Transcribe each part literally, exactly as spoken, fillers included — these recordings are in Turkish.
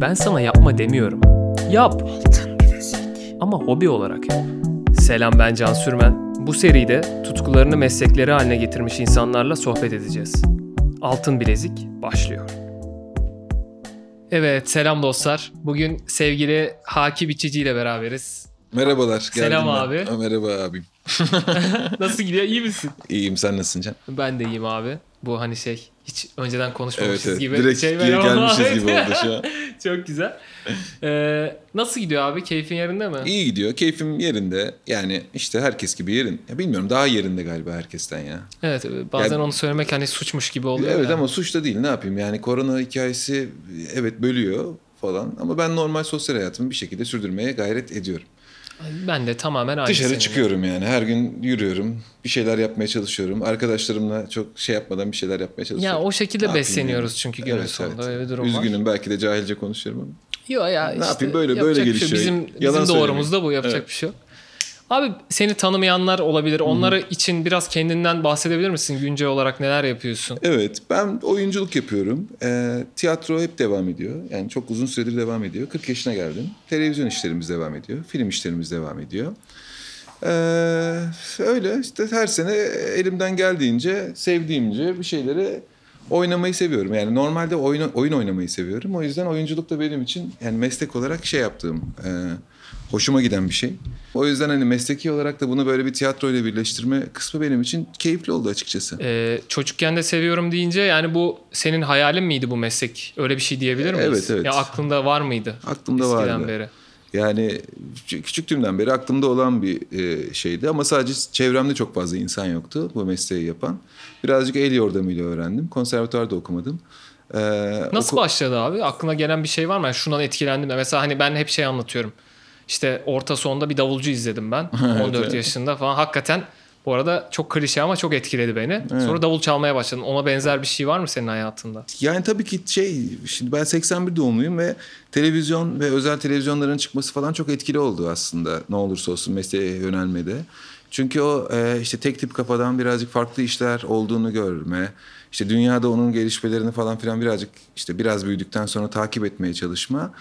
Ben sana yapma demiyorum. Yap. Ama hobi olarak yap. Selam, ben Can Sürmen. Bu seride tutkularını meslekleri haline getirmiş insanlarla sohbet edeceğiz. Altın Bilezik başlıyor. Evet, selam dostlar. Bugün sevgili Hakim İçici ile beraberiz. Merhabalar. Selam ben. Abi. Merhaba abim. Nasıl gidiyor? İyi misin? İyiyim. Sen nasılsın Can? Ben de iyiyim abi. Bu hani şey, hiç önceden konuşmamışız evet, evet. gibi. Direkt şey gelmişiz gibi oldu şu an. Çok güzel. Ee, nasıl gidiyor abi? Keyfin yerinde mi? İyi gidiyor. Keyfim yerinde. Yani işte herkes gibi yerin. Ya bilmiyorum, daha yerinde galiba herkesten ya. Evet, bazen yani, onu söylemek hani suçmuş gibi oluyor. Evet yani. Ama suç da değil, ne yapayım yani, korona hikayesi evet bölüyor falan. Ama ben normal sosyal hayatımı bir şekilde sürdürmeye gayret ediyorum. Ben de tamamen aynı. Dışarı çıkıyorum yani. Her gün yürüyorum. Bir şeyler yapmaya çalışıyorum. Arkadaşlarımla çok şey yapmadan bir şeyler yapmaya çalışıyorum. Ya o şekilde ne besleniyoruz yani? Çünkü günün evet, sonunda evet. öyle bir durum Üzgünüm, var. Üzgünüm, belki de cahilce konuşuyorum ama. Yok ya ne işte. Ne yapayım, böyle böyle gelişiyor. Bizim, bizim doğrumuz da bu, yapacak evet. bir şey yok. Abi, seni tanımayanlar olabilir. Onlara Hı-hı. için biraz kendinden bahsedebilir misin? Güncel olarak neler yapıyorsun? Evet, ben oyunculuk yapıyorum. E, tiyatro hep devam ediyor. Yani çok uzun süredir devam ediyor. kırk yaşına geldim. Televizyon işlerimiz devam ediyor. Film işlerimiz devam ediyor. E, öyle işte, her sene elimden geldiğince, sevdiğimce bir şeyleri oynamayı seviyorum. Yani normalde oyun, oyun oynamayı seviyorum. O yüzden oyunculuk da benim için yani meslek olarak şey yaptığım... E, hoşuma giden bir şey. O yüzden hani mesleki olarak da bunu böyle bir tiyatroyla birleştirme kısmı benim için keyifli oldu açıkçası. Ee, çocukken de seviyorum deyince yani bu senin hayalin miydi bu meslek? Öyle bir şey diyebilir miyiz? Evet evet. Ya aklında var mıydı? Aklımda eskiden vardı. Eskiden beri. Yani küçüklüğümden beri aklımda olan bir şeydi ama sadece çevremde çok fazla insan yoktu bu mesleği yapan. Birazcık el yordamıyla öğrendim. Konservatuvarda okumadım. Ee, Nasıl oku- başladı abi? Aklına gelen bir şey var mı? Yani şundan etkilendim de. Mesela hani ben hep şey anlatıyorum. İşte orta sonda bir davulcu izledim ben. on dört yaşında falan. Hakikaten bu arada çok klişe ama çok etkiledi beni. Evet. Sonra davul çalmaya başladım. Ona benzer bir şey var mı senin hayatında? Yani tabii ki şey, şimdi ben seksen bir doğumluyum ve televizyon ve özel televizyonların çıkması falan çok etkili oldu aslında. Ne olursa olsun mesleğe yönelmede. Çünkü o işte tek tip kafadan birazcık farklı işler olduğunu görme. İşte dünyada onun gelişmelerini falan filan birazcık işte biraz büyüdükten sonra takip etmeye çalışma.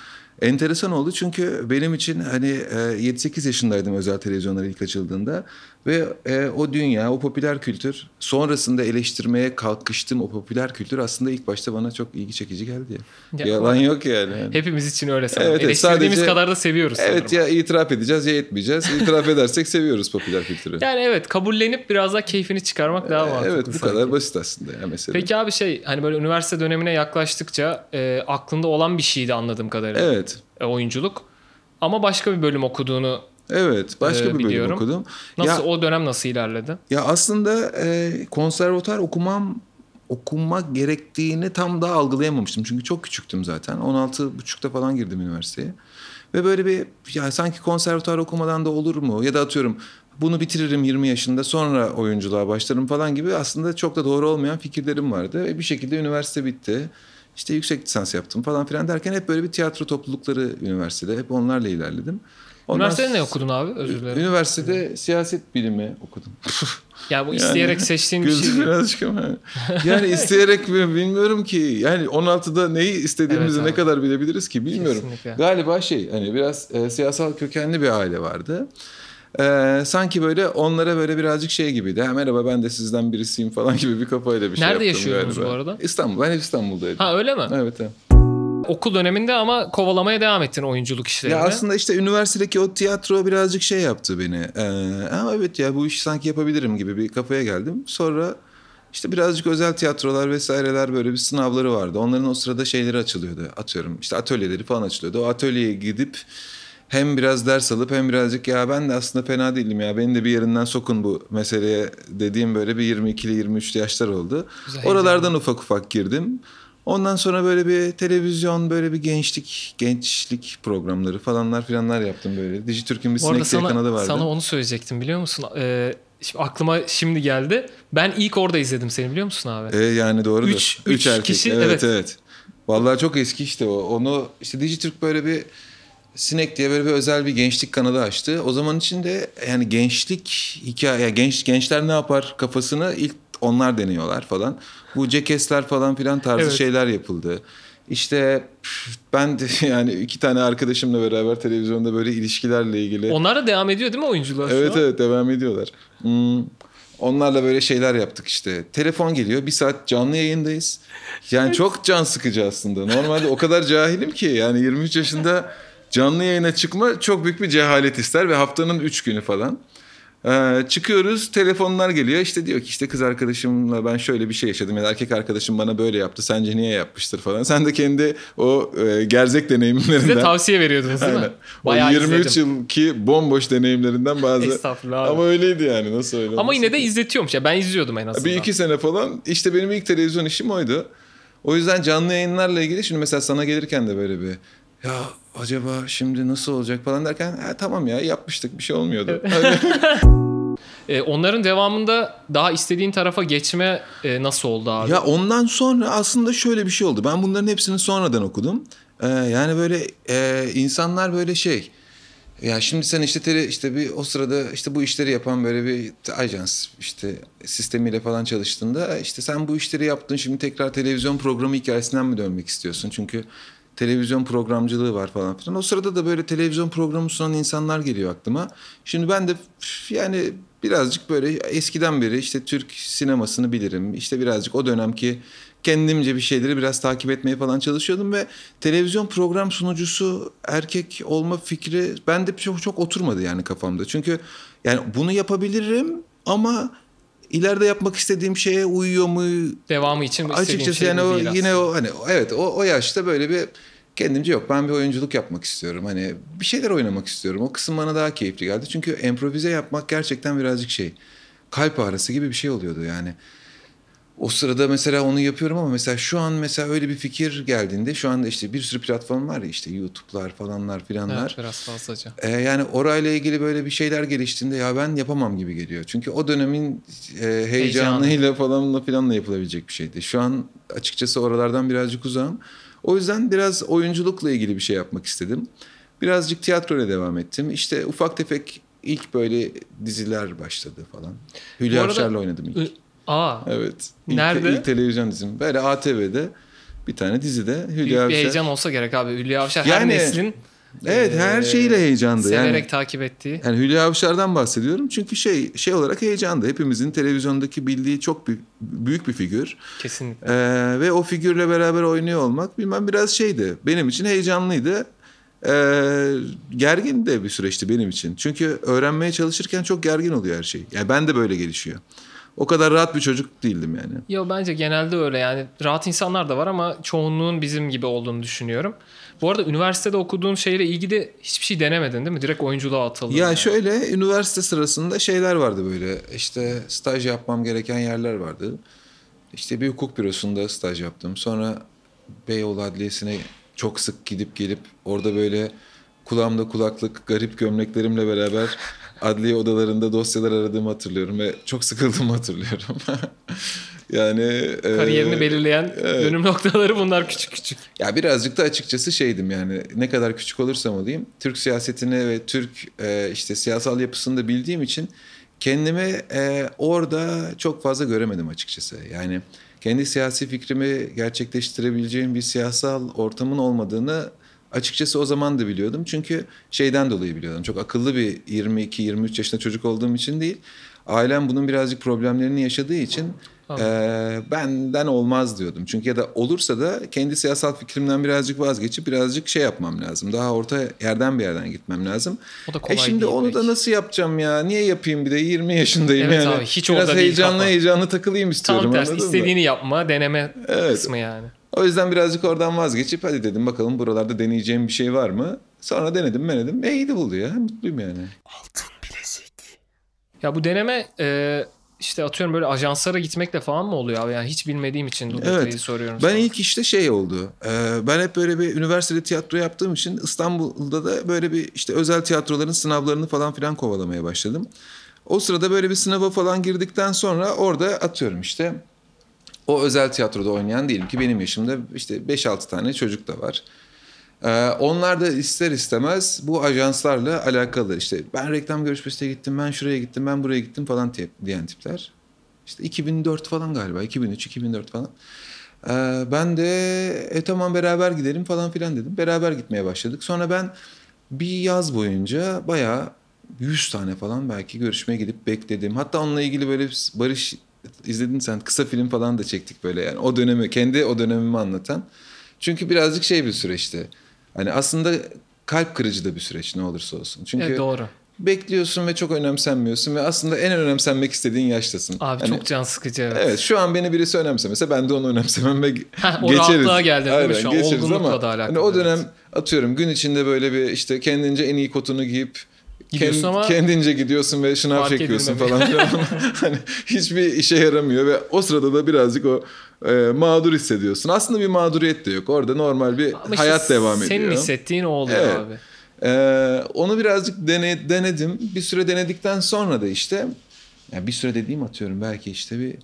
Enteresan oldu çünkü benim için hani yedi sekiz yaşındaydım özel televizyonlar ilk açıldığında ve o dünya, o popüler kültür, sonrasında eleştirmeye kalkıştım o popüler kültür aslında ilk başta bana çok ilgi çekici geldi. Ya, yalan yok yani. Hepimiz için öyle sanırım. Evet, eleştirdiğimiz sadece, kadar da seviyoruz sanırım. Evet, ya itiraf edeceğiz ya etmeyeceğiz. İtiraf edersek seviyoruz popüler kültürü. Yani evet, kabullenip biraz daha keyfini çıkarmak daha mantıklı. Evet, bu sanki. Kadar basit aslında ya mesela. Peki abi şey, hani böyle üniversite dönemine yaklaştıkça e, aklında olan bir şeydi anladığım kadarıyla. Evet. Oyunculuk ama başka bir bölüm okuduğunu evet başka e, bir bölüm okudum. Nasıl ya, o dönem nasıl ilerledi? Ya aslında e, konservatuvar okumam okumak gerektiğini tam da algılayamamıştım çünkü çok küçüktüm zaten, on altı buçukta falan girdim üniversiteye ve böyle bir ya sanki konservatuvar okumadan da olur mu ya da atıyorum bunu bitiririm yirmi yaşında sonra oyunculuğa başlarım falan gibi aslında çok da doğru olmayan fikirlerim vardı ve bir şekilde üniversite bitti. İşte yüksek lisans yaptım falan filan derken hep böyle bir tiyatro toplulukları üniversitede. Hep onlarla ilerledim. Ondan üniversitede ne okudun abi? Özür dilerim. Üniversitede evet. siyaset bilimi okudum. Ya bu isteyerek yani, seçtiğin bir şey. Birazcık ama. Yani isteyerek mi bilmiyorum ki. Yani on altıda neyi istediğimizi evet, ne kadar bilebiliriz ki bilmiyorum. Kesinlikle. Galiba şey hani biraz e, siyasal kökenli bir aile vardı. Ee, sanki böyle onlara böyle birazcık şey gibiydi. Ha, merhaba ben de sizden birisiyim falan gibi bir kafayla bir şey nerede yaptım. Nerede yaşıyordunuz galiba. Bu arada? İstanbul. Ben hep İstanbul'daydım. Ha öyle mi? Evet evet. Okul döneminde ama kovalamaya devam ettin oyunculuk işlerini. Ya aslında işte üniversitedeki o tiyatro birazcık şey yaptı beni. Ee, ama evet ya bu işi sanki yapabilirim gibi bir kafaya geldim. Sonra işte birazcık özel tiyatrolar vesaireler böyle bir sınavları vardı. Onların o sırada şeyleri açılıyordu. Atıyorum işte atölyeleri falan açılıyordu. O atölyeye gidip hem biraz ders alıp hem birazcık ya ben de aslında fena değilim ya beni de bir yerinden sokun bu meseleye dediğim böyle bir yirmi ikili yirmi üçlü yaşlar oldu. Güzel, oralardan ufak ufak girdim. Ondan sonra böyle bir televizyon, böyle bir gençlik, gençlik programları falanlar filanlar yaptım böyle. DigiTürk'ün bir Sinek diye kanalı vardı. Sana onu söyleyecektim biliyor musun? Ee, şimdi aklıma şimdi geldi. Ben ilk orada izledim seni biliyor musun abi? Ee, yani doğrudur. Üç, üç, üç erkek. Kişi, evet, evet evet. Vallahi çok eski işte o. Onu işte DigiTürk böyle bir Sinek diye böyle bir özel bir gençlik kanalı açtı. O zaman için de yani gençlik hikaye, genç gençler ne yapar kafasını ilk onlar deniyorlar falan. Bu cekesler falan filan tarzı evet. şeyler yapıldı. İşte ben de yani iki tane arkadaşımla beraber televizyonda böyle ilişkilerle ilgili. Onlar da devam ediyor değil mi oyuncular? Evet evet devam ediyorlar. Hmm. Onlarla böyle şeyler yaptık işte. Telefon geliyor, bir saat canlı yayındayız. Yani çok can sıkıcı aslında. Normalde o kadar cahilim ki yani yirmi üç yaşında canlı yayına çıkma çok büyük bir cehalet ister ve haftanın üç günü falan. Ee, çıkıyoruz, telefonlar geliyor. İşte diyor ki işte kız arkadaşımla ben şöyle bir şey yaşadım. Yani erkek arkadaşım bana böyle yaptı. Sence niye yapmıştır falan. Sen de kendi o e, gerzek deneyimlerinden. Size tavsiye veriyordunuz değil mi? Bayağı o yirmi üç izledim. Yılki bomboş deneyimlerinden bazı. Estağfurullah abi. Ama öyleydi yani nasıl öyle. Ama yine de izletiyormuş ya ben izliyordum en azından. Bir iki sene falan işte benim ilk televizyon işim oydu. O yüzden canlı yayınlarla ilgili şimdi mesela sana gelirken de böyle bir... Ya acaba şimdi nasıl olacak falan derken e, tamam ya yapmıştık bir şey olmuyordu. e, onların devamında daha istediğin tarafa geçme e, nasıl oldu abi? Ya ondan sonra aslında şöyle bir şey oldu. Ben bunların hepsini sonradan okudum. Ee, yani böyle e, insanlar böyle şey. Ya şimdi sen işte tele, işte bir o sırada işte bu işleri yapan böyle bir ajans işte sistemiyle falan çalıştığında işte sen bu işleri yaptın şimdi tekrar televizyon programı hikayesinden mi dönmek istiyorsun? Çünkü televizyon programcılığı var falan filan. O sırada da böyle televizyon programı sunan insanlar geliyor aklıma. Şimdi ben de yani birazcık böyle eskiden beri işte Türk sinemasını bilirim. İşte birazcık o dönemki kendimce bir şeyleri biraz takip etmeye falan çalışıyordum ve televizyon program sunucusu erkek olma fikri bende çok çok oturmadı yani kafamda. Çünkü yani bunu yapabilirim ama İleride yapmak istediğim şeye uyuyor mu? Devamı için istediğim şey yani mi o, değil yine aslında. O hani evet o, o yaşta böyle bir kendimce yok ben bir oyunculuk yapmak istiyorum. Hani bir şeyler oynamak istiyorum. O kısım bana daha keyifli geldi. Çünkü improvize yapmak gerçekten birazcık şey kalp ağrısı gibi bir şey oluyordu yani. O sırada mesela onu yapıyorum ama mesela şu an mesela öyle bir fikir geldiğinde şu anda işte bir sürü platform var ya işte YouTube'lar falanlar filanlar. Evet biraz fazlaca. Ee, yani orayla ilgili böyle bir şeyler geliştiğinde ya ben yapamam gibi geliyor. Çünkü o dönemin e, heyecanıyla falanla filanla yapılabilecek bir şeydi. Şu an açıkçası oralardan birazcık uzağım. O yüzden biraz oyunculukla ilgili bir şey yapmak istedim. Birazcık tiyatroyla devam ettim. İşte ufak tefek ilk böyle diziler başladı falan. Hülya Avşar'la oynadım ilk. Ü- Aa, evet. İlk, nerede? İlk televizyon dizim. Böyle A T V'de bir tane dizide Hülya Avşar. Büyük bir Avşar. Heyecan olsa gerek abi. Hülya Avşar yani, her neslin. Evet, her e, şeyle heyecandı. Severek yani, takip ettiği. Yani Hülya Avşar'dan bahsediyorum. Çünkü şey şey olarak heyecandı. Hepimizin televizyondaki bildiği çok büyük, büyük bir figür. Kesinlikle. Ee, ve o figürle beraber oynuyor olmak bilmem biraz şeydi. Benim için heyecanlıydı. Ee, gergin de bir süreçti benim için. Çünkü öğrenmeye çalışırken çok gergin oluyor her şey. Yani ben de böyle gelişiyor. O kadar rahat bir çocuk değildim yani. Ya bence genelde öyle yani. Rahat insanlar da var ama çoğunluğun bizim gibi olduğunu düşünüyorum. Bu arada üniversitede okuduğun şeyle ilgili hiçbir şey denemedin değil mi? Direkt oyunculuğa atıldın. Ya yani. Şöyle üniversite sırasında şeyler vardı böyle. İşte staj yapmam gereken yerler vardı. İşte bir hukuk bürosunda staj yaptım. Sonra Beyoğlu Adliyesi'ne çok sık gidip gelip orada böyle kulağımda kulaklık, garip gömleklerimle beraber adliye odalarında dosyalar aradığımı hatırlıyorum ve çok sıkıldığımı hatırlıyorum. Yani kariyerini e, belirleyen evet. Dönüm noktaları bunlar küçük küçük. Ya birazcık da açıkçası şeydim yani ne kadar küçük olursam olayım Türk siyasetini ve Türk e, işte siyasal yapısını da bildiğim için kendimi e, orada çok fazla göremedim açıkçası. Yani kendi siyasi fikrimi gerçekleştirebileceğim bir siyasal ortamın olmadığını açıkçası o zaman da biliyordum. Çünkü şeyden dolayı biliyordum. Çok akıllı bir yirmi iki yirmi üç yaşında çocuk olduğum için değil. Ailem bunun birazcık problemlerini yaşadığı için e, benden olmaz diyordum. Çünkü ya da olursa da kendi siyasal fikrimden birazcık vazgeçip birazcık şey yapmam lazım. Daha orta yerden bir yerden gitmem lazım. O da kolay e şimdi onu belki. Da nasıl yapacağım ya? Niye yapayım bir de yirmi yaşındayım evet yani. Abi, hiç biraz heyecanlı heyecanlı takılayım istiyorum. Tam tersi istediğini da. Yapma deneme evet. Kısmı yani. O yüzden birazcık oradan vazgeçip hadi dedim bakalım buralarda deneyeceğim bir şey var mı? Sonra denedim denedim. E iyiydi buldu ya. Mutluyum yani. Altın bilezik. Ya bu deneme e, işte atıyorum böyle ajanslara gitmekle falan mı oluyor abi? Yani hiç bilmediğim için bu detayı evet. Soruyorum. Ben sana. İlk işte şey oldu. E, ben hep böyle bir üniversitede tiyatro yaptığım için İstanbul'da da böyle bir işte özel tiyatroların sınavlarını falan filan kovalamaya başladım. O sırada böyle bir sınava falan girdikten sonra orada atıyorum işte... O özel tiyatroda oynayan diyelim ki benim yaşımda işte beş altı tane çocuk da var. Ee, onlar da ister istemez bu ajanslarla alakalı. İşte ben reklam görüşmesine gittim, ben şuraya gittim, ben buraya gittim falan diyen tipler. İşte iki bin dört falan galiba, iki bin üç iki bin dört falan. Ee, ben de e tamam beraber gidelim falan filan dedim. Beraber gitmeye başladık. Sonra ben bir yaz boyunca bayağı yüz tane falan belki görüşmeye gidip bekledim. Hatta onunla ilgili böyle Barış izledin sen kısa film falan da çektik böyle yani. O dönemi, kendi o dönemimi anlatan. Çünkü birazcık şey bir süreçti. Hani aslında kalp kırıcı da bir süreç ne olursa olsun. Çünkü evet, doğru. Bekliyorsun ve çok önemsenmiyorsun ve aslında en önemsenmek istediğin yaştasın. Abi yani, çok can sıkıcı. Evet. Evet, şu an beni birisi önemsemese ben de onu önemsememe geçeriz. O rahatlığa geldi değil mi şu an? Olgunlukla da alakalı. Hani o dönem evet. Atıyorum gün içinde böyle bir işte kendince en iyi kotunu giyip Gidiyorsun ama kendince gidiyorsun ve şınav çekiyorsun falan filan. Hani hiçbir işe yaramıyor ve o sırada da birazcık o e, mağdur hissediyorsun. Aslında bir mağduriyet de yok. Orada normal bir ama hayat işte devam ediyor. Senin hissettiğin o oluyor evet. Abi. Ee, onu birazcık dene, denedim. Bir süre denedikten sonra da işte yani bir süre dediğim atıyorum belki işte bir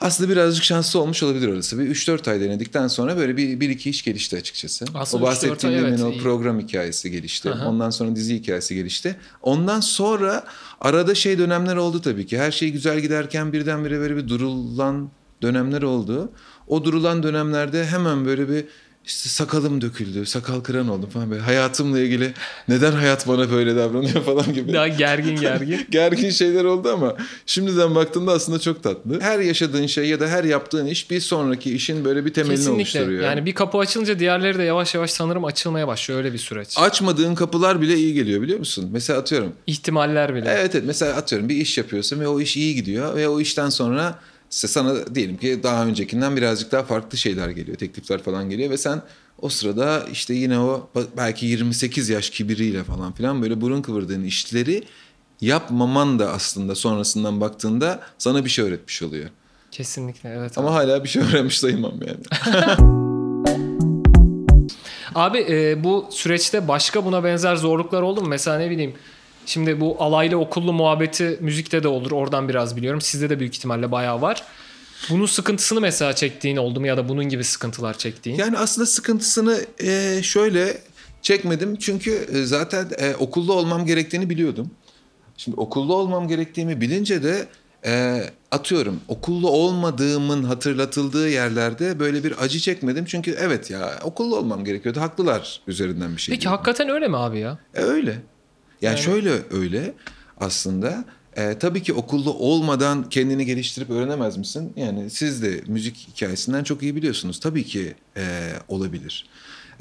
aslında birazcık şanslı olmuş olabilir orası. Bir üç dört ay denedikten sonra böyle bir, bir iki iş gelişti açıkçası. Aslında o bahsettiğim ay, evet, o program hikayesi gelişti. Aha. Ondan sonra dizi hikayesi gelişti. Ondan sonra arada şey dönemler oldu tabii ki. Her şey güzel giderken birdenbire böyle bir durulan dönemler oldu. O durulan dönemlerde hemen böyle bir İşte sakalım döküldü, sakal kıran oldum falan böyle. Hayatımla ilgili neden hayat bana böyle davranıyor falan gibi. Daha gergin gergin. Gergin şeyler oldu ama şimdiden baktığında aslında çok tatlı. Her yaşadığın şey ya da her yaptığın iş bir sonraki işin böyle bir temelini kesinlikle oluşturuyor. Yani bir kapı açılınca diğerleri de yavaş yavaş sanırım açılmaya başlıyor, öyle bir süreç. Açmadığın kapılar bile iyi geliyor biliyor musun? Mesela atıyorum. İhtimaller bile. Evet evet mesela atıyorum bir iş yapıyorsun ve o iş iyi gidiyor ve o işten sonra... Sana diyelim ki daha öncekinden birazcık daha farklı şeyler geliyor. Teklifler falan geliyor ve sen o sırada işte yine o belki yirmi sekiz yaş kibiriyle falan filan böyle burun kıvırdığın işleri yapmaman da aslında sonrasından baktığında sana bir şey öğretmiş oluyor. Kesinlikle evet. Ama abi, hala bir şey öğrenmiş sayılmam yani. Abi e, bu süreçte başka buna benzer zorluklar oldu mu? Mesela ne bileyim. Şimdi bu alaylı okullu muhabbeti müzikte de olur. Oradan biraz biliyorum. Sizde de büyük ihtimalle bayağı var. Bunun sıkıntısını mesela çektiğin oldu mu ya da bunun gibi sıkıntılar çektiğin? Yani aslında sıkıntısını şöyle çekmedim. Çünkü zaten okullu olmam gerektiğini biliyordum. Şimdi okullu olmam gerektiğimi bilince de atıyorum okullu olmadığımın hatırlatıldığı yerlerde böyle bir acı çekmedim. Çünkü evet ya okullu olmam gerekiyordu. Haklılar üzerinden bir şey. Peki hakikaten öyle mi abi ya? E, öyle. Yani, yani şöyle öyle aslında e, tabii ki okullu olmadan kendini geliştirip öğrenemez misin? Yani siz de müzik hikayesinden çok iyi biliyorsunuz. Tabii ki e, olabilir.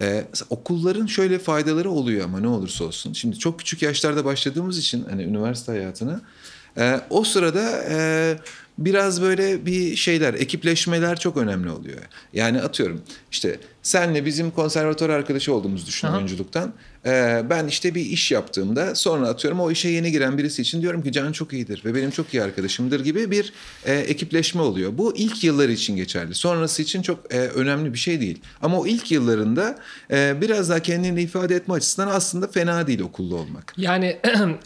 E, okulların şöyle faydaları oluyor ama ne olursa olsun. Şimdi çok küçük yaşlarda başladığımız için hani üniversite hayatına e, o sırada e, biraz böyle bir şeyler, ekipleşmeler çok önemli oluyor. Yani atıyorum işte senle bizim konservatuvar arkadaşı olduğumuzu düşün oyunculuktan. Ee, ben işte bir iş yaptığımda sonra atıyorum o işe yeni giren birisi için diyorum ki Can çok iyidir ve benim çok iyi arkadaşımdır gibi bir e, ekipleşme oluyor. Bu ilk yıllar için geçerli. Sonrası için çok e, önemli bir şey değil. Ama o ilk yıllarında e, biraz daha kendini ifade etme açısından aslında fena değil okullu olmak. Yani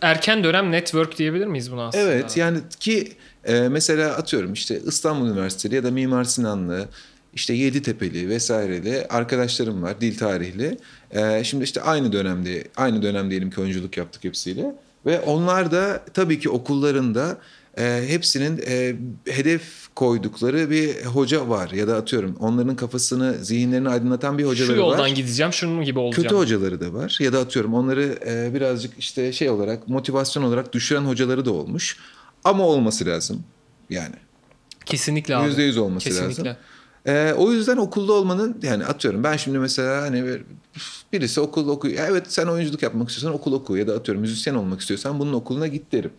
erken dönem network diyebilir miyiz buna aslında? Evet yani ki... Ee, mesela atıyorum işte İstanbul Üniversitesi ya da Mimar Sinanlı, işte Yeditepe'li vesaireli arkadaşlarım var dil tarihli. Ee, şimdi işte aynı dönemde aynı dönem diyelim ki oyunculuk yaptık hepsiyle ve onlar da tabii ki okullarında e, hepsinin e, hedef koydukları bir hoca var ya da atıyorum onların kafasını zihinlerini aydınlatan bir hocaları var. Şu yoldan var. Gideceğim şunun gibi olacağım. Kötü hocaları da var ya da atıyorum onları e, birazcık işte şey olarak motivasyon olarak düşüren hocaları da olmuş. Ama olması lazım yani. Kesinlikle abi. yüzde yüz olması kesinlikle lazım. Ee, o yüzden okulda olmanın yani atıyorum ben şimdi mesela hani birisi okul okuyor. Evet sen oyunculuk yapmak istiyorsan okul oku ya da atıyorum müzisyen olmak istiyorsan bunun okuluna git derim.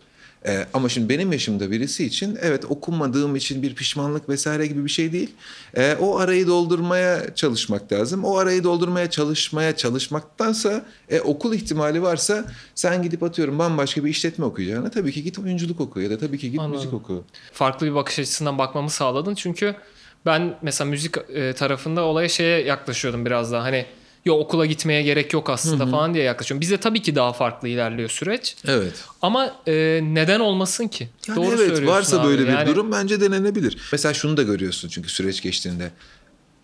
Ee, ama şimdi benim yaşımda birisi için evet okumadığım için bir pişmanlık vesaire gibi bir şey değil. Ee, o arayı doldurmaya çalışmak lazım. O arayı doldurmaya çalışmaya çalışmaktansa e, okul ihtimali varsa sen gidip atıyorum bambaşka bir işletme okuyacağına tabii ki git oyunculuk oku ya da tabii ki git anladım, müzik oku. Farklı bir bakış açısından bakmamı sağladın çünkü ben mesela müzik tarafında olaya şeye yaklaşıyordum biraz daha hani yok okula gitmeye gerek yok aslında hı hı, falan diye yaklaşıyorum. Bizde tabii ki daha farklı ilerliyor süreç. Evet. Ama e, neden olmasın ki? Yani doğru evet, söylüyorsun varsa abi, böyle bir yani... durum bence denenebilir. Mesela şunu da görüyorsun çünkü süreç geçtiğinde.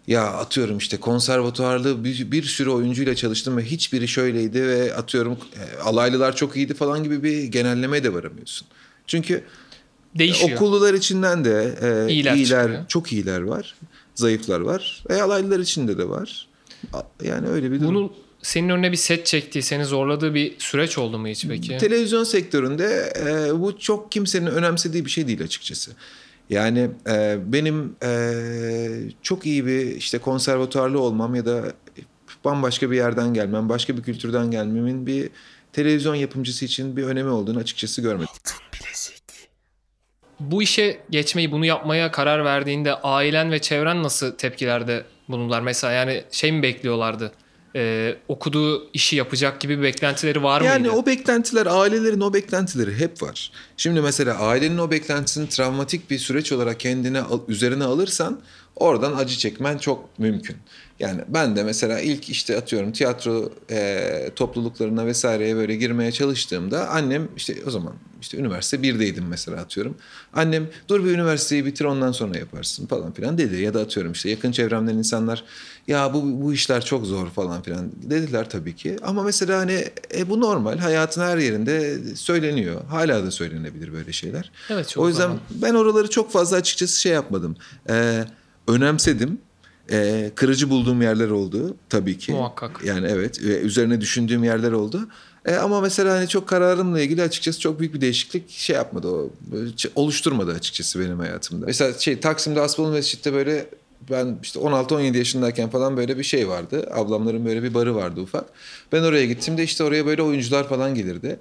Ya atıyorum işte konservatuvarlı bir, bir sürü oyuncuyla çalıştım ve hiçbiri şöyleydi ve atıyorum alaylılar çok iyiydi falan gibi bir genellemeye de varamıyorsun. Çünkü değişiyor. Okullular içinden de e, iyiler, iyiler çok iyiler var. zayıflar var. E alaylılar içinde de var. Yani öyle bir durum. Bunun senin önüne bir set çektiği, seni zorladığı bir süreç oldu mu hiç peki? Televizyon sektöründe e, bu çok kimsenin önemsediği bir şey değil açıkçası. Yani e, benim e, çok iyi bir işte konservatuarlı olmam ya da bambaşka bir yerden gelmem, başka bir kültürden gelmemin bir televizyon yapımcısı için bir önemi olduğunu açıkçası görmedim. Bu işe geçmeyi, bunu yapmaya karar verdiğinde ailen ve çevren nasıl tepkilerde bulundular? Mesela yani şey mi bekliyorlardı? Ee, okuduğu işi yapacak gibi bir beklentileri var yani mıydı? Yani o beklentiler, ailelerin o beklentileri hep var. Şimdi mesela ailenin o beklentisini travmatik bir süreç olarak kendine üzerine alırsan oradan acı çekmen çok mümkün. Yani ben de mesela ilk işte atıyorum tiyatro e, topluluklarına vesaireye böyle girmeye çalıştığımda annem işte o zaman işte üniversite birdeydim mesela atıyorum. Annem dur bir üniversiteyi bitir ondan sonra yaparsın falan filan dedi. Ya da atıyorum işte yakın çevremden insanlar ya bu bu işler çok zor falan filan dediler tabii ki. Ama mesela hani e, bu normal, hayatın her yerinde söyleniyor. Hala da söylenebilir böyle şeyler. Evet, o yüzden normal. Ben oraları çok fazla açıkçası şey yapmadım. E, önemsedim. Ee, kırıcı bulduğum yerler oldu tabii ki. Muhakkak. Yani evet, üzerine düşündüğüm yerler oldu. Ee, ama mesela hani çok kararımla ilgili açıkçası çok büyük bir değişiklik şey yapmadı. O, oluşturmadı açıkçası benim hayatımda. Mesela şey Taksim'de Asmalı Mescid'de böyle ben işte on altı on yedi yaşındayken falan böyle bir şey vardı. Ablamların böyle bir barı vardı ufak. Ben oraya gittiğimde işte oraya böyle oyuncular falan gelirdi.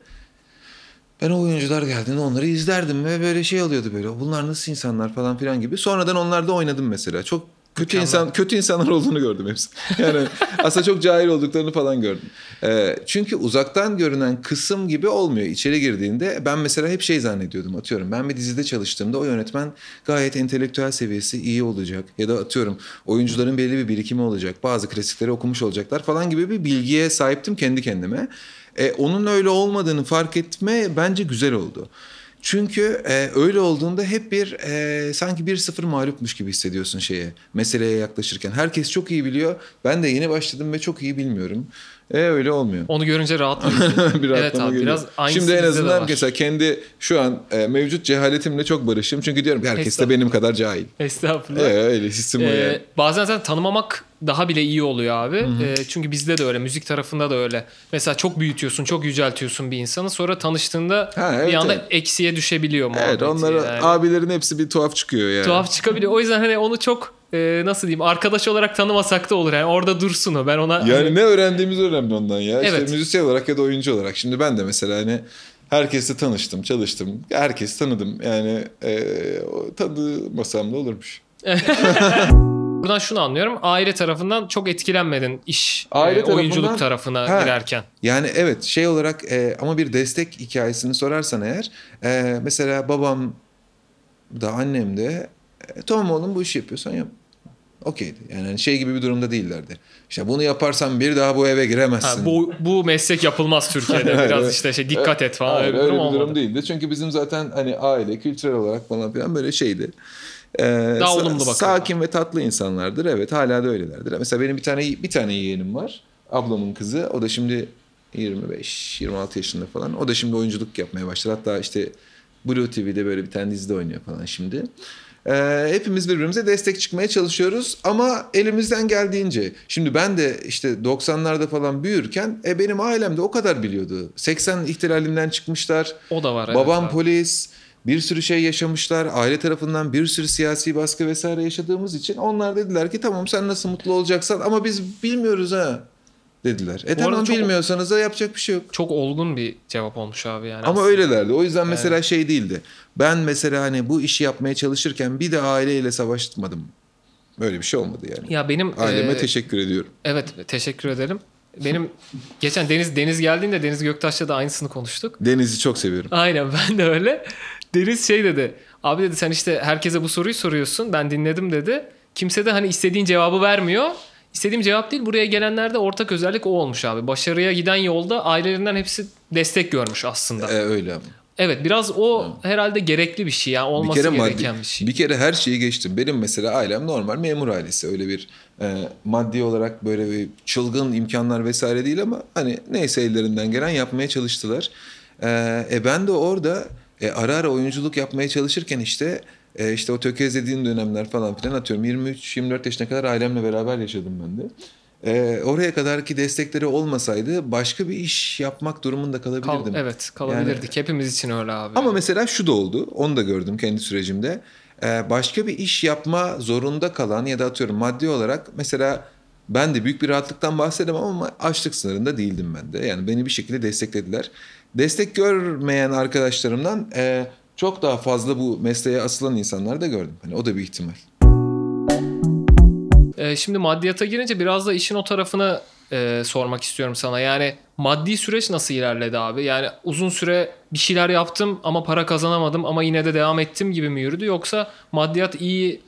Ben o oyuncular geldiğinde onları izlerdim ve böyle şey oluyordu böyle. Bunlar nasıl insanlar falan filan gibi. Sonradan onlarla oynadım mesela. Çok Kötü Mükemmel. insan kötü insanlar olduğunu gördüm hepsi. Yani aslında çok cahil olduklarını falan gördüm. Ee, çünkü uzaktan görünen kısım gibi olmuyor. İçeri girdiğinde ben mesela hep şey zannediyordum atıyorum. Ben bir dizide çalıştığımda o yönetmen gayet entelektüel seviyesi iyi olacak. Ya da atıyorum oyuncuların belli bir birikimi olacak. Bazı klasikleri okumuş olacaklar falan gibi bir bilgiye sahiptim kendi kendime. Ee, onun öyle olmadığını fark etme bence güzel oldu. Çünkü e, öyle olduğunda hep bir e, sanki bir sıfır mağlupmuş gibi hissediyorsun şeye, meseleye yaklaşırken. Herkes çok iyi biliyor. Ben de yeni başladım ve çok iyi bilmiyorum. E öyle olmuyor. Onu görünce rahatlıyorsun. bir evet abi, biraz şimdi en azından mesela kendi şu an e, mevcut cehaletimle çok barışım. Çünkü diyorum ki herkes de benim kadar cahil. Estağfurullah. E, öyle hissim ee, o yani. Bazen zaten tanımamak daha bile iyi oluyor abi. E, çünkü bizde de öyle, müzik tarafında da öyle. Mesela çok büyütüyorsun, çok yüceltiyorsun bir insanı. Sonra tanıştığında ha, evet, bir anda evet. eksiye düşebiliyor muhabbeti. Evet, onlara yani. Abilerin hepsi bir tuhaf çıkıyor yani. Tuhaf çıkabiliyor. O yüzden hani onu çok... Ee, nasıl diyeyim, arkadaş olarak tanımasak da olur yani, orada dursun o, ben ona yani hani... ne öğrendiğimiz önemli ondan ya evet. İşte müzisyen olarak ya da oyuncu olarak şimdi ben de mesela hani herkesle tanıştım, çalıştım, herkesi tanıdım yani e, tanımasam da olurmuş. Buradan şunu anlıyorum, aile tarafından çok etkilenmedin iş aile e, oyunculuk tarafına ha, girerken. Yani evet şey olarak e, ama bir destek hikayesini sorarsan eğer e, mesela babam da annem de tamam oğlum bu işi yapıyorsan yap. Okeydi. Yani şey gibi bir durumda değillerdi. İşte bunu yaparsan bir daha bu eve giremezsin. Ha, bu bu meslek yapılmaz Türkiye'de. Biraz işte şey dikkat et falan. Hayır, öyle bir durum, durum değildi. Çünkü bizim zaten hani aile kültürel olarak falan filan böyle şeydi. Ee, daha olumlu bakın. Sakin ve tatlı insanlardır. Evet, hala da öylelerdir. Mesela benim bir tane bir tane yeğenim var. Ablamın kızı. O da şimdi yirmi beş yirmi altı yaşında falan. O da şimdi oyunculuk yapmaya başladı. Hatta işte Blue T V'de böyle bir tane dizide oynuyor falan şimdi. Ee, hepimiz birbirimize destek çıkmaya çalışıyoruz ama elimizden geldiğince. Şimdi ben de işte doksanlarda falan büyürken e, benim ailem de o kadar biliyordu. seksen ihtilalinden çıkmışlar. O da var. Babam evet, polis, bir sürü şey yaşamışlar. Aile tarafından bir sürü siyasi baskı vesaire yaşadığımız için onlar dediler ki tamam sen nasıl mutlu olacaksan ama biz bilmiyoruz ha. dediler. E tamam çok, bilmiyorsanız da yapacak bir şey yok. Çok olgun bir cevap olmuş abi yani. Ama aslında öylelerdi. O yüzden mesela yani şey değildi. Ben mesela hani bu işi yapmaya çalışırken bir de aileyle savaşmadım. Böyle bir şey olmadı yani. Ya benim aileme e, teşekkür ediyorum. Evet, teşekkür ederim. Benim geçen Deniz Deniz geldiğinde Deniz Göktaş'la da aynısını konuştuk. Deniz'i çok seviyorum. Aynen, ben de öyle. Deniz şey dedi. Abi dedi sen işte herkese bu soruyu soruyorsun. Ben dinledim dedi. Kimse de hani istediğin cevabı vermiyor. İstediğim cevap değil. Buraya gelenlerde ortak özellik o olmuş abi. Başarıya giden yolda ailelerinden hepsi destek görmüş aslında. Ee, öyle abi. Evet, biraz o ha. herhalde gerekli bir şey. Yani olması bir kere gereken maddi, bir şey. Bir kere her şeyi geçtim. Benim mesela ailem normal memur ailesi. Öyle bir e, maddi olarak böyle bir çılgın imkanlar vesaire değil ama hani neyse ellerinden gelen yapmaya çalıştılar. E, e ben de orada e, ara ara oyunculuk yapmaya çalışırken işte... E, işte o tökezlediğim dönemler falan filan atıyorum. yirmi üç yirmi dört yaşına kadar ailemle beraber yaşadım ben de. E, oraya kadarki destekleri olmasaydı başka bir iş yapmak durumunda kalabilirdim. Kal, evet kalabilirdik. Yani, hepimiz için öyle abi. Ama mesela şu da oldu. Onu da gördüm kendi sürecimde. E, başka bir iş yapma zorunda kalan ya da atıyorum maddi olarak mesela... Ben de büyük bir rahatlıktan bahsedemem ama açlık sınırında değildim ben de. Yani beni bir şekilde desteklediler. Destek görmeyen arkadaşlarımdan e, çok daha fazla bu mesleğe asılan insanları da gördüm. Hani o da bir ihtimal. E, şimdi maddiyata girince biraz da işin o tarafını e, sormak istiyorum sana. Yani maddi süreç nasıl ilerledi abi? Yani uzun süre bir şeyler yaptım ama para kazanamadım ama yine de devam ettim gibi mi yürüdü? Yoksa maddiyat iyi...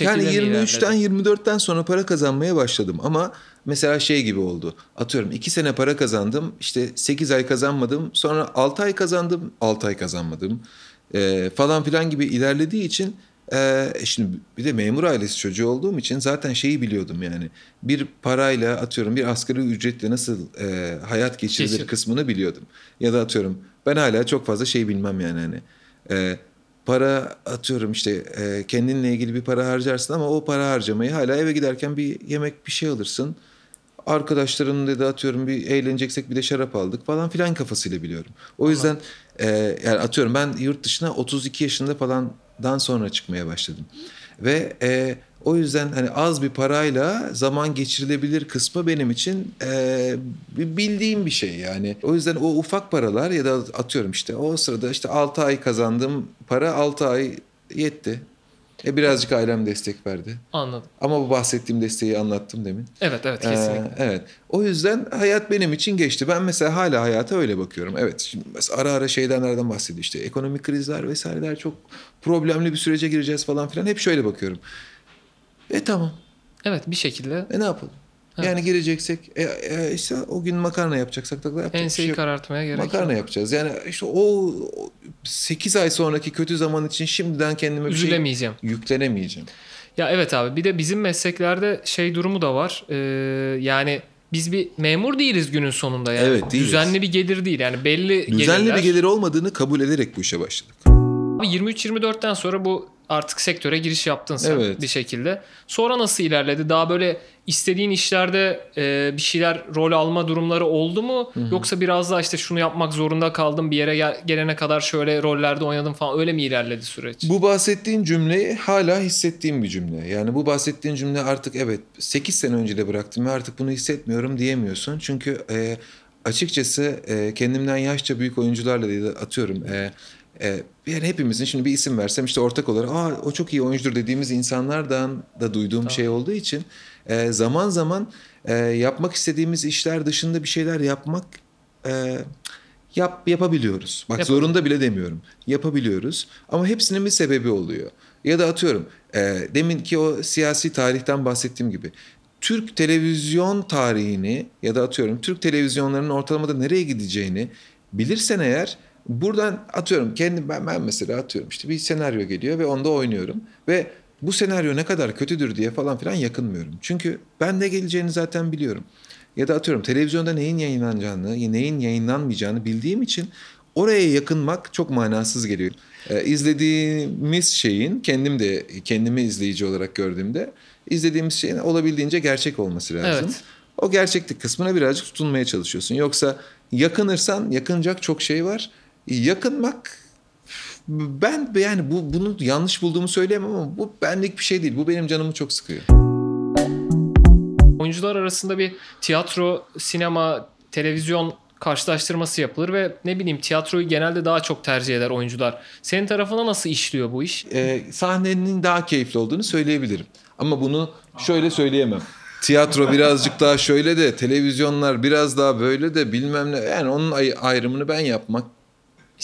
Yani yirmi üçten yirmi dörtten sonra para kazanmaya başladım ama mesela şey gibi oldu. Atıyorum iki sene para kazandım, işte sekiz ay kazanmadım, sonra altı ay kazandım, altı ay kazanmadım e, falan filan gibi ilerlediği için e, şimdi bir de memur ailesi çocuğu olduğum için zaten şeyi biliyordum yani. Bir parayla atıyorum bir asgari ücretle nasıl e, hayat geçirilir Geçir. kısmını biliyordum. Ya da atıyorum ben hala çok fazla şey bilmem yani hani. E, Para atıyorum işte kendinle ilgili bir para harcarsın ama o para harcamayı hala eve giderken bir yemek bir şey alırsın. Arkadaşlarının dedi atıyorum bir eğleneceksek bir de şarap aldık falan filan kafasıyla biliyorum. O yüzden e, yani atıyorum ben yurt dışına otuz iki yaşında falandan sonra çıkmaya başladım. Ve e, o yüzden hani az bir parayla zaman geçirilebilir kısmı benim için e, bildiğim bir şey yani. O yüzden o ufak paralar ya da atıyorum işte o sırada işte altı ay kazandığım para altı ay yetti. E, birazcık ailem destek verdi. Anladım. Ama bu bahsettiğim desteği anlattım demin. Evet evet kesinlikle. Ee, evet. O yüzden hayat benim için geçti. Ben mesela hala hayata öyle bakıyorum. Evet şimdi mesela ara ara şeyden nereden bahsediyor işte ekonomik krizler vesaireler çok problemli bir sürece gireceğiz falan filan. Hep şöyle bakıyorum. E tamam. Evet bir şekilde. E ne yapalım? Evet. Yani gireceksek e, e, işte o gün makarna yapacaksak da yapacak. Enseyi şey karartmaya gerek yok. Makarna yapacağız. Yani işte o sekiz ay sonraki kötü zaman için şimdiden kendime bir şey yüklenemeyeceğim. Ya evet abi bir de bizim mesleklerde şey durumu da var. Ee, yani biz bir memur değiliz günün sonunda yani. Evet, değiliz. Düzenli bir gelir değil. Yani belli düzenli gelirler... bir gelir olmadığını kabul ederek bu işe başladık. yirmi üç yirmi dörtten sonra bu artık sektöre giriş yaptın sen evet. bir şekilde. Sonra nasıl ilerledi? Daha böyle istediğin işlerde e, bir şeyler rol alma durumları oldu mu? Hı-hı. Yoksa biraz daha işte şunu yapmak zorunda kaldım bir yere gel- gelene kadar şöyle rollerde oynadım falan öyle mi ilerledi süreç? Bu bahsettiğin cümleyi hala hissettiğim bir cümle. Yani bu bahsettiğin cümle artık evet sekiz sene önce de bıraktım ve artık bunu hissetmiyorum diyemiyorsun. Çünkü e, açıkçası e, kendimden yaşça büyük oyuncularla diye atıyorum... E, Ee, yani hepimizin şimdi bir isim versem işte ortak olarak aa o çok iyi oyuncudur dediğimiz insanlardan da duyduğum tamam. şey olduğu için e, zaman zaman e, yapmak istediğimiz işler dışında bir şeyler yapmak e, yap yapabiliyoruz. Bak Yapalım. zorunda bile demiyorum. Yapabiliyoruz ama hepsinin bir sebebi oluyor. Ya da atıyorum e, deminki o siyasi tarihten bahsettiğim gibi Türk televizyon tarihini ya da atıyorum Türk televizyonlarının ortalamada nereye gideceğini bilirsen eğer buradan atıyorum kendim ben, ben mesela atıyorum işte bir senaryo geliyor ve onda oynuyorum ve bu senaryo ne kadar kötüdür diye falan filan yakınmıyorum. Çünkü ben ne geleceğini zaten biliyorum. Ya da atıyorum televizyonda neyin yayınlanacağını, neyin yayınlanmayacağını bildiğim için oraya yakınmak çok manasız geliyor. Ee, izlediğimiz şeyin kendim de kendimi izleyici olarak gördüğümde izlediğimiz şeyin olabildiğince gerçek olması lazım. Evet. O gerçeklik kısmına birazcık tutunmaya çalışıyorsun. Yoksa yakınırsan yakınacak çok şey var. Yakınmak ben yani bu bunu yanlış bulduğumu söyleyemem ama bu benlik bir şey değil. Bu benim canımı çok sıkıyor. Oyuncular arasında bir tiyatro, sinema, televizyon karşılaştırması yapılır ve ne bileyim tiyatroyu genelde daha çok tercih eder oyuncular. Senin tarafına nasıl işliyor bu iş? Ee, sahnenin daha keyifli olduğunu söyleyebilirim. Ama bunu şöyle söyleyemem. Tiyatro birazcık daha şöyle de televizyonlar biraz daha böyle de bilmem ne. Yani onun ayrımını ben yapmak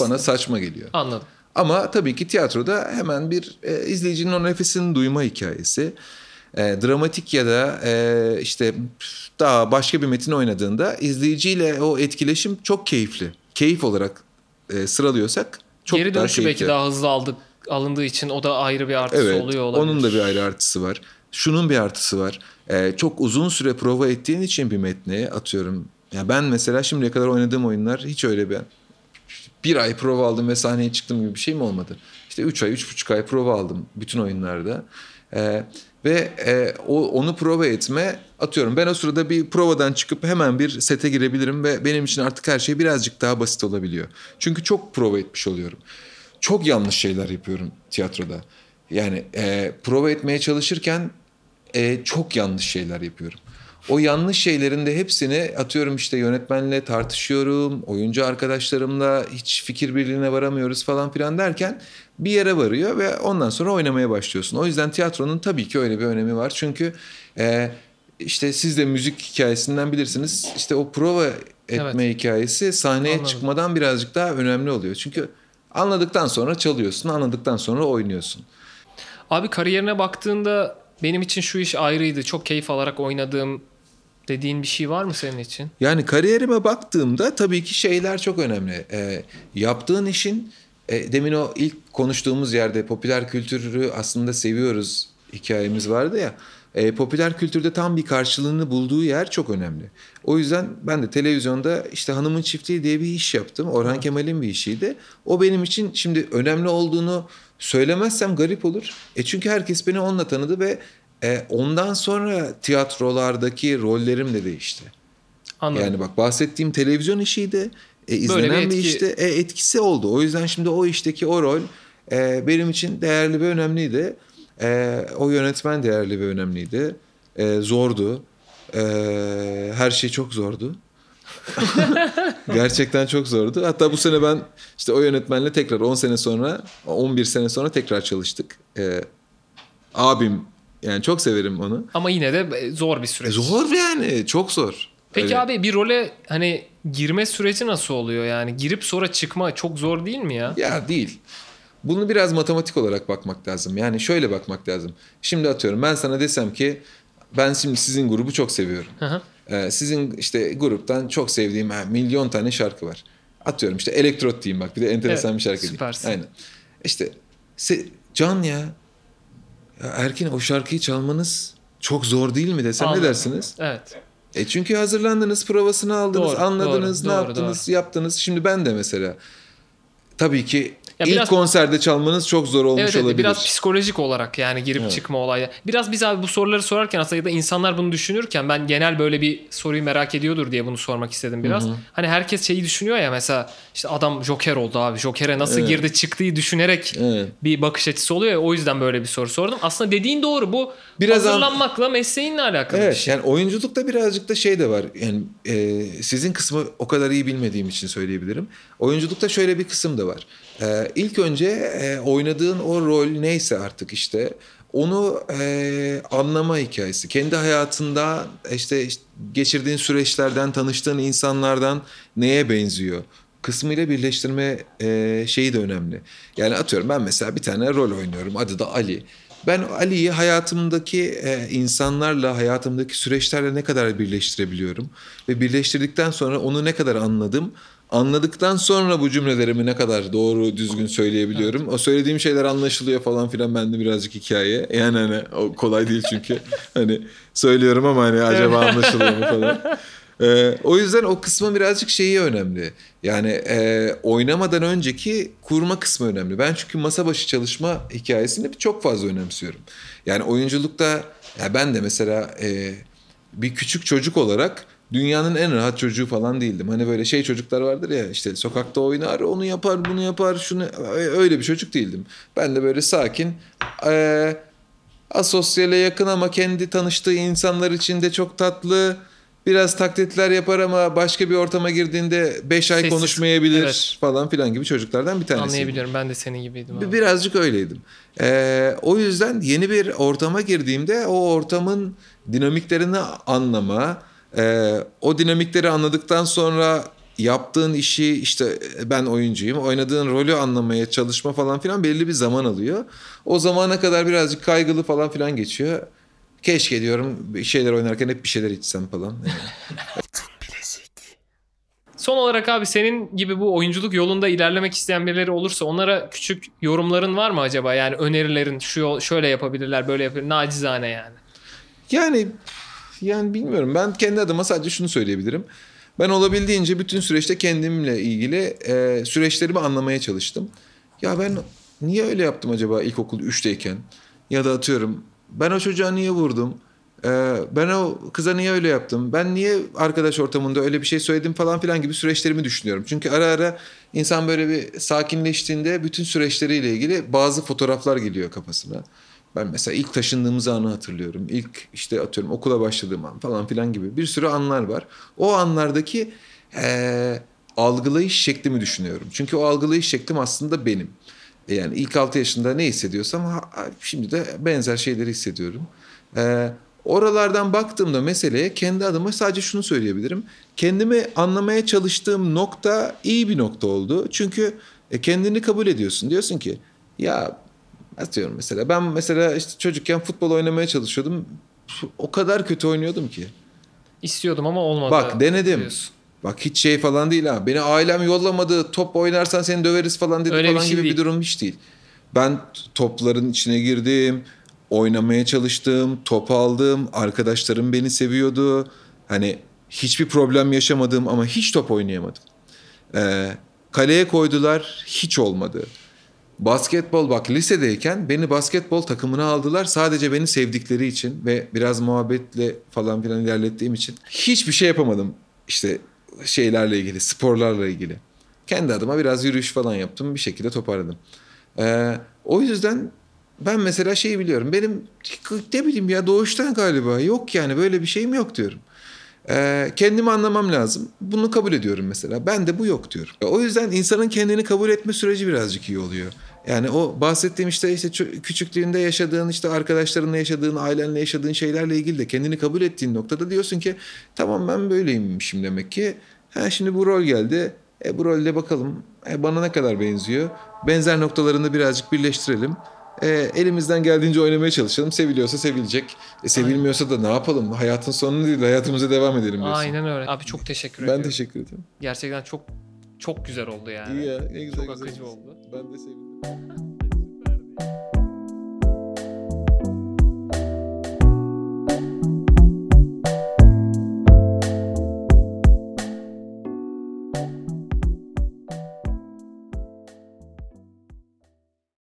bana saçma geliyor. Anladım. Ama tabii ki tiyatroda hemen bir e, izleyicinin o nefesini duyma hikayesi. E, dramatik ya da e, işte daha başka bir metin oynadığında izleyiciyle o etkileşim çok keyifli. Keyif olarak e, sıralıyorsak çok geri dönüşü daha belki daha hızlı aldık, alındığı için o da ayrı bir artısı evet, oluyor olabilir. Onun da bir ayrı artısı var. Şunun bir artısı var. E, çok uzun süre prova ettiğin için bir metni atıyorum. Ya ben mesela şimdiye kadar oynadığım oyunlar hiç öyle bir... Bir ay prova aldım ve sahneye çıktım gibi bir şey mi olmadı? İşte üç ay, üç buçuk ay prova aldım bütün oyunlarda. Ee, ve e, o, onu prova etme, atıyorum ben o sırada bir provadan çıkıp hemen bir sete girebilirim ve benim için artık her şey birazcık daha basit olabiliyor. Çünkü çok prova etmiş oluyorum. Çok yanlış şeyler yapıyorum tiyatroda. Yani e, prova etmeye çalışırken e, çok yanlış şeyler yapıyorum. O yanlış şeylerin de hepsini atıyorum işte yönetmenle tartışıyorum, oyuncu arkadaşlarımla hiç fikir birliğine varamıyoruz falan filan derken bir yere varıyor ve ondan sonra oynamaya başlıyorsun. O yüzden tiyatronun tabii ki öyle bir önemi var. Çünkü e, işte siz de müzik hikayesinden bilirsiniz. İşte o prova etme evet. hikayesi sahneye Anladım. çıkmadan birazcık daha önemli oluyor. Çünkü anladıktan sonra çalıyorsun, anladıktan sonra oynuyorsun. Abi kariyerine baktığında benim için şu iş ayrıydı, çok keyif alarak oynadığım dediğin bir şey var mı senin için? Yani kariyerime baktığımda tabii ki şeyler çok önemli. E, yaptığın işin, e, demin o ilk konuştuğumuz yerde popüler kültürü aslında seviyoruz hikayemiz vardı ya. E, popüler kültürde tam bir karşılığını bulduğu yer çok önemli. O yüzden ben de televizyonda işte Hanımın Çiftliği diye bir iş yaptım. Orhan evet. Kemal'in bir işiydi. O benim için şimdi önemli olduğunu söylemezsem garip olur. E çünkü herkes beni onunla tanıdı ve e, ondan sonra tiyatrolardaki rollerim de değişti. Anladım. Yani bak bahsettiğim televizyon işiydi. E, izlenen bir, etki... bir işti. E, etkisi oldu. O yüzden şimdi o işteki o rol e, benim için değerli ve önemliydi. Ee, o yönetmen değerli ve önemliydi. Ee, zordu. Ee, her şey çok zordu. Gerçekten çok zordu. Hatta bu sene ben işte o yönetmenle tekrar on sene sonra, on bir sene sonra tekrar çalıştık. Ee, abim yani çok severim onu. Ama yine de zor bir süreç. Zor yani çok zor. Peki öyle. Abi bir role hani girme süreci nasıl oluyor yani? Girip sonra çıkma çok zor değil mi ya? Ya değil. Bunu biraz matematik olarak bakmak lazım. Yani şöyle bakmak lazım. Şimdi atıyorum ben sana desem ki ben şimdi sizin grubu çok seviyorum. Ee, sizin işte gruptan çok sevdiğim ha, milyon tane şarkı var. Atıyorum işte Elektrot diyeyim bak bir de enteresan evet, bir şarkı süpersin. Diyeyim. Aynen. İşte se- Can ya, ya Erkin o şarkıyı çalmanız çok zor değil mi desem Anladım. Ne dersiniz? Evet. E çünkü hazırlandınız, provasını aldınız, doğru, anladınız, doğru, ne doğru, yaptınız, doğru. yaptınız. Şimdi ben de mesela tabii ki ya İlk biraz, konserde çalmanız çok zor olmuş evet, evet, olabilir. Biraz psikolojik olarak yani girip evet. çıkma olayı. Biraz biz abi bu soruları sorarken aslında ya da insanlar bunu düşünürken ben genel böyle bir soruyu merak ediyordur diye bunu sormak istedim biraz. Hı-hı. Hani herkes şeyi düşünüyor ya mesela işte adam Joker oldu abi. Joker'e nasıl evet. girdi çıktığı düşünerek evet. bir bakış açısı oluyor ya. O yüzden böyle bir soru sordum. Aslında dediğin doğru bu biraz hazırlanmakla an... mesleğinle alakalı evet, bir şey. Yani oyunculukta birazcık da şey de var. Yani e, sizin kısmı o kadar iyi bilmediğim için söyleyebilirim. Oyunculukta şöyle bir kısım da var. E, İlk önce e, oynadığın o rol neyse artık işte onu e, anlama hikayesi. Kendi hayatında işte, işte geçirdiğin süreçlerden, tanıştığın insanlardan neye benziyor kısmıyla birleştirme e, şeyi de önemli. Yani atıyorum ben mesela bir tane rol oynuyorum adı da Ali. Ben Ali'yi hayatımdaki e, insanlarla, hayatımdaki süreçlerle ne kadar birleştirebiliyorum ve birleştirdikten sonra onu ne kadar anladım. Anladıktan sonra bu cümlelerimi ne kadar doğru düzgün söyleyebiliyorum. Evet. O söylediğim şeyler anlaşılıyor falan filan bende birazcık hikaye. Yani hani o kolay değil çünkü. Hani söylüyorum ama hani acaba anlaşılıyor mu falan. Ee, o yüzden o kısmı birazcık şeyi önemli. Yani e, oynamadan önceki kurma kısmı önemli. Ben çünkü masa başı çalışma hikayesini çok fazla önemsiyorum. Yani oyunculukta ya ben de mesela e, bir küçük çocuk olarak... Dünyanın en rahat çocuğu falan değildim. Hani böyle şey çocuklar vardır ya işte sokakta oynar, onu yapar, bunu yapar, şunu öyle bir çocuk değildim. Ben de böyle sakin, e, asosyale yakın ama kendi tanıştığı insanlar için de çok tatlı, biraz taklitler yapar ama başka bir ortama girdiğinde beş ay Sessiz. konuşmayabilir evet. falan filan gibi çocuklardan bir tanesiydim. Anlayabiliyorum, ben de senin gibiydim. Abi. Birazcık öyleydim. E, o yüzden yeni bir ortama girdiğimde o ortamın dinamiklerini anlama... Ee, o dinamikleri anladıktan sonra yaptığın işi işte ben oyuncuyum oynadığın rolü anlamaya çalışma falan filan belirli bir zaman alıyor. O zamana kadar birazcık kaygılı falan filan geçiyor. Keşke diyorum bir şeyler oynarken hep bir şeyler içsem falan. Son olarak abi senin gibi bu oyunculuk yolunda ilerlemek isteyen birileri olursa onlara küçük yorumların var mı acaba? Yani önerilerin şu şöyle yapabilirler böyle yapabilirler nacizane yani. Yani... Yani bilmiyorum. Ben kendi adıma sadece şunu söyleyebilirim. Ben olabildiğince bütün süreçte kendimle ilgili e, süreçlerimi anlamaya çalıştım. Ya ben niye öyle yaptım acaba ilkokul üçteyken? Ya da atıyorum ben o çocuğa niye vurdum? Ee, ben o kıza niye öyle yaptım? Ben niye arkadaş ortamında öyle bir şey söyledim falan filan gibi süreçlerimi düşünüyorum. Çünkü ara ara insan böyle bir sakinleştiğinde bütün süreçleriyle ilgili bazı fotoğraflar geliyor kafasına. Ben mesela ilk taşındığımız anı hatırlıyorum. İlk işte atıyorum okula başladığım an falan filan gibi bir sürü anlar var. O anlardaki ee, algılayış şeklimi düşünüyorum. Çünkü o algılayış şeklim aslında benim. Yani ilk altı yaşında ne hissediyorsam şimdi de benzer şeyleri hissediyorum. Ee, oralardan baktığımda meseleye kendi adıma sadece şunu söyleyebilirim. Kendimi anlamaya çalıştığım nokta iyi bir nokta oldu. Çünkü kendini kabul ediyorsun. Diyorsun ki ya atıyorum mesela ben mesela işte çocukken futbol oynamaya çalışıyordum. O kadar kötü oynuyordum ki. İstiyordum ama olmadı. Bak denedim. Diyorsun. Bak hiç şey falan değil ha. Beni ailem yollamadı. Top oynarsan seni döveriz falan dedi öyle falan bir şey gibi değil. Bir durum hiç değil. Ben topların içine girdim. Oynamaya çalıştım. Top aldım. Arkadaşlarım beni seviyordu. Hani hiçbir problem yaşamadım ama hiç top oynayamadım. Ee, kaleye koydular. Hiç olmadı. Basketbol bak lisedeyken beni basketbol takımına aldılar. Sadece beni sevdikleri için ve biraz muhabbetle falan filan ilerlettiğim için. Hiçbir şey yapamadım. İşte şeylerle ilgili, sporlarla ilgili. Kendi adıma biraz yürüyüş falan yaptım. Bir şekilde toparladım. Ee, o yüzden ben mesela şeyi biliyorum. Benim ne bileyim ya doğuştan galiba yok yani böyle bir şeyim yok diyorum. Ee, kendimi anlamam lazım. Bunu kabul ediyorum mesela. Ben de bu yok diyorum. O yüzden insanın kendini kabul etme süreci birazcık iyi oluyor. Yani o bahsettiğim işte, işte küçüklüğünde yaşadığın, işte arkadaşlarınla yaşadığın, ailenle yaşadığın şeylerle ilgili de kendini kabul ettiğin noktada diyorsun ki tamam ben böyleymişim demek ki. Ha şimdi bu rol geldi. E bu rolde bakalım e, bana ne kadar benziyor. Benzer noktalarını birazcık birleştirelim. E, elimizden geldiğince oynamaya çalışalım. Seviliyorsa sevilecek. E, sevilmiyorsa da ne yapalım? Hayatın sonu değil, hayatımıza devam edelim diyorsun. Aynen öyle. Abi çok teşekkür ederim. Ben ediyorum. Teşekkür ederim. Gerçekten çok çok güzel oldu yani. İyi ya. Ne güzel, çok güzel akıcı oldu. Ben de sevindim.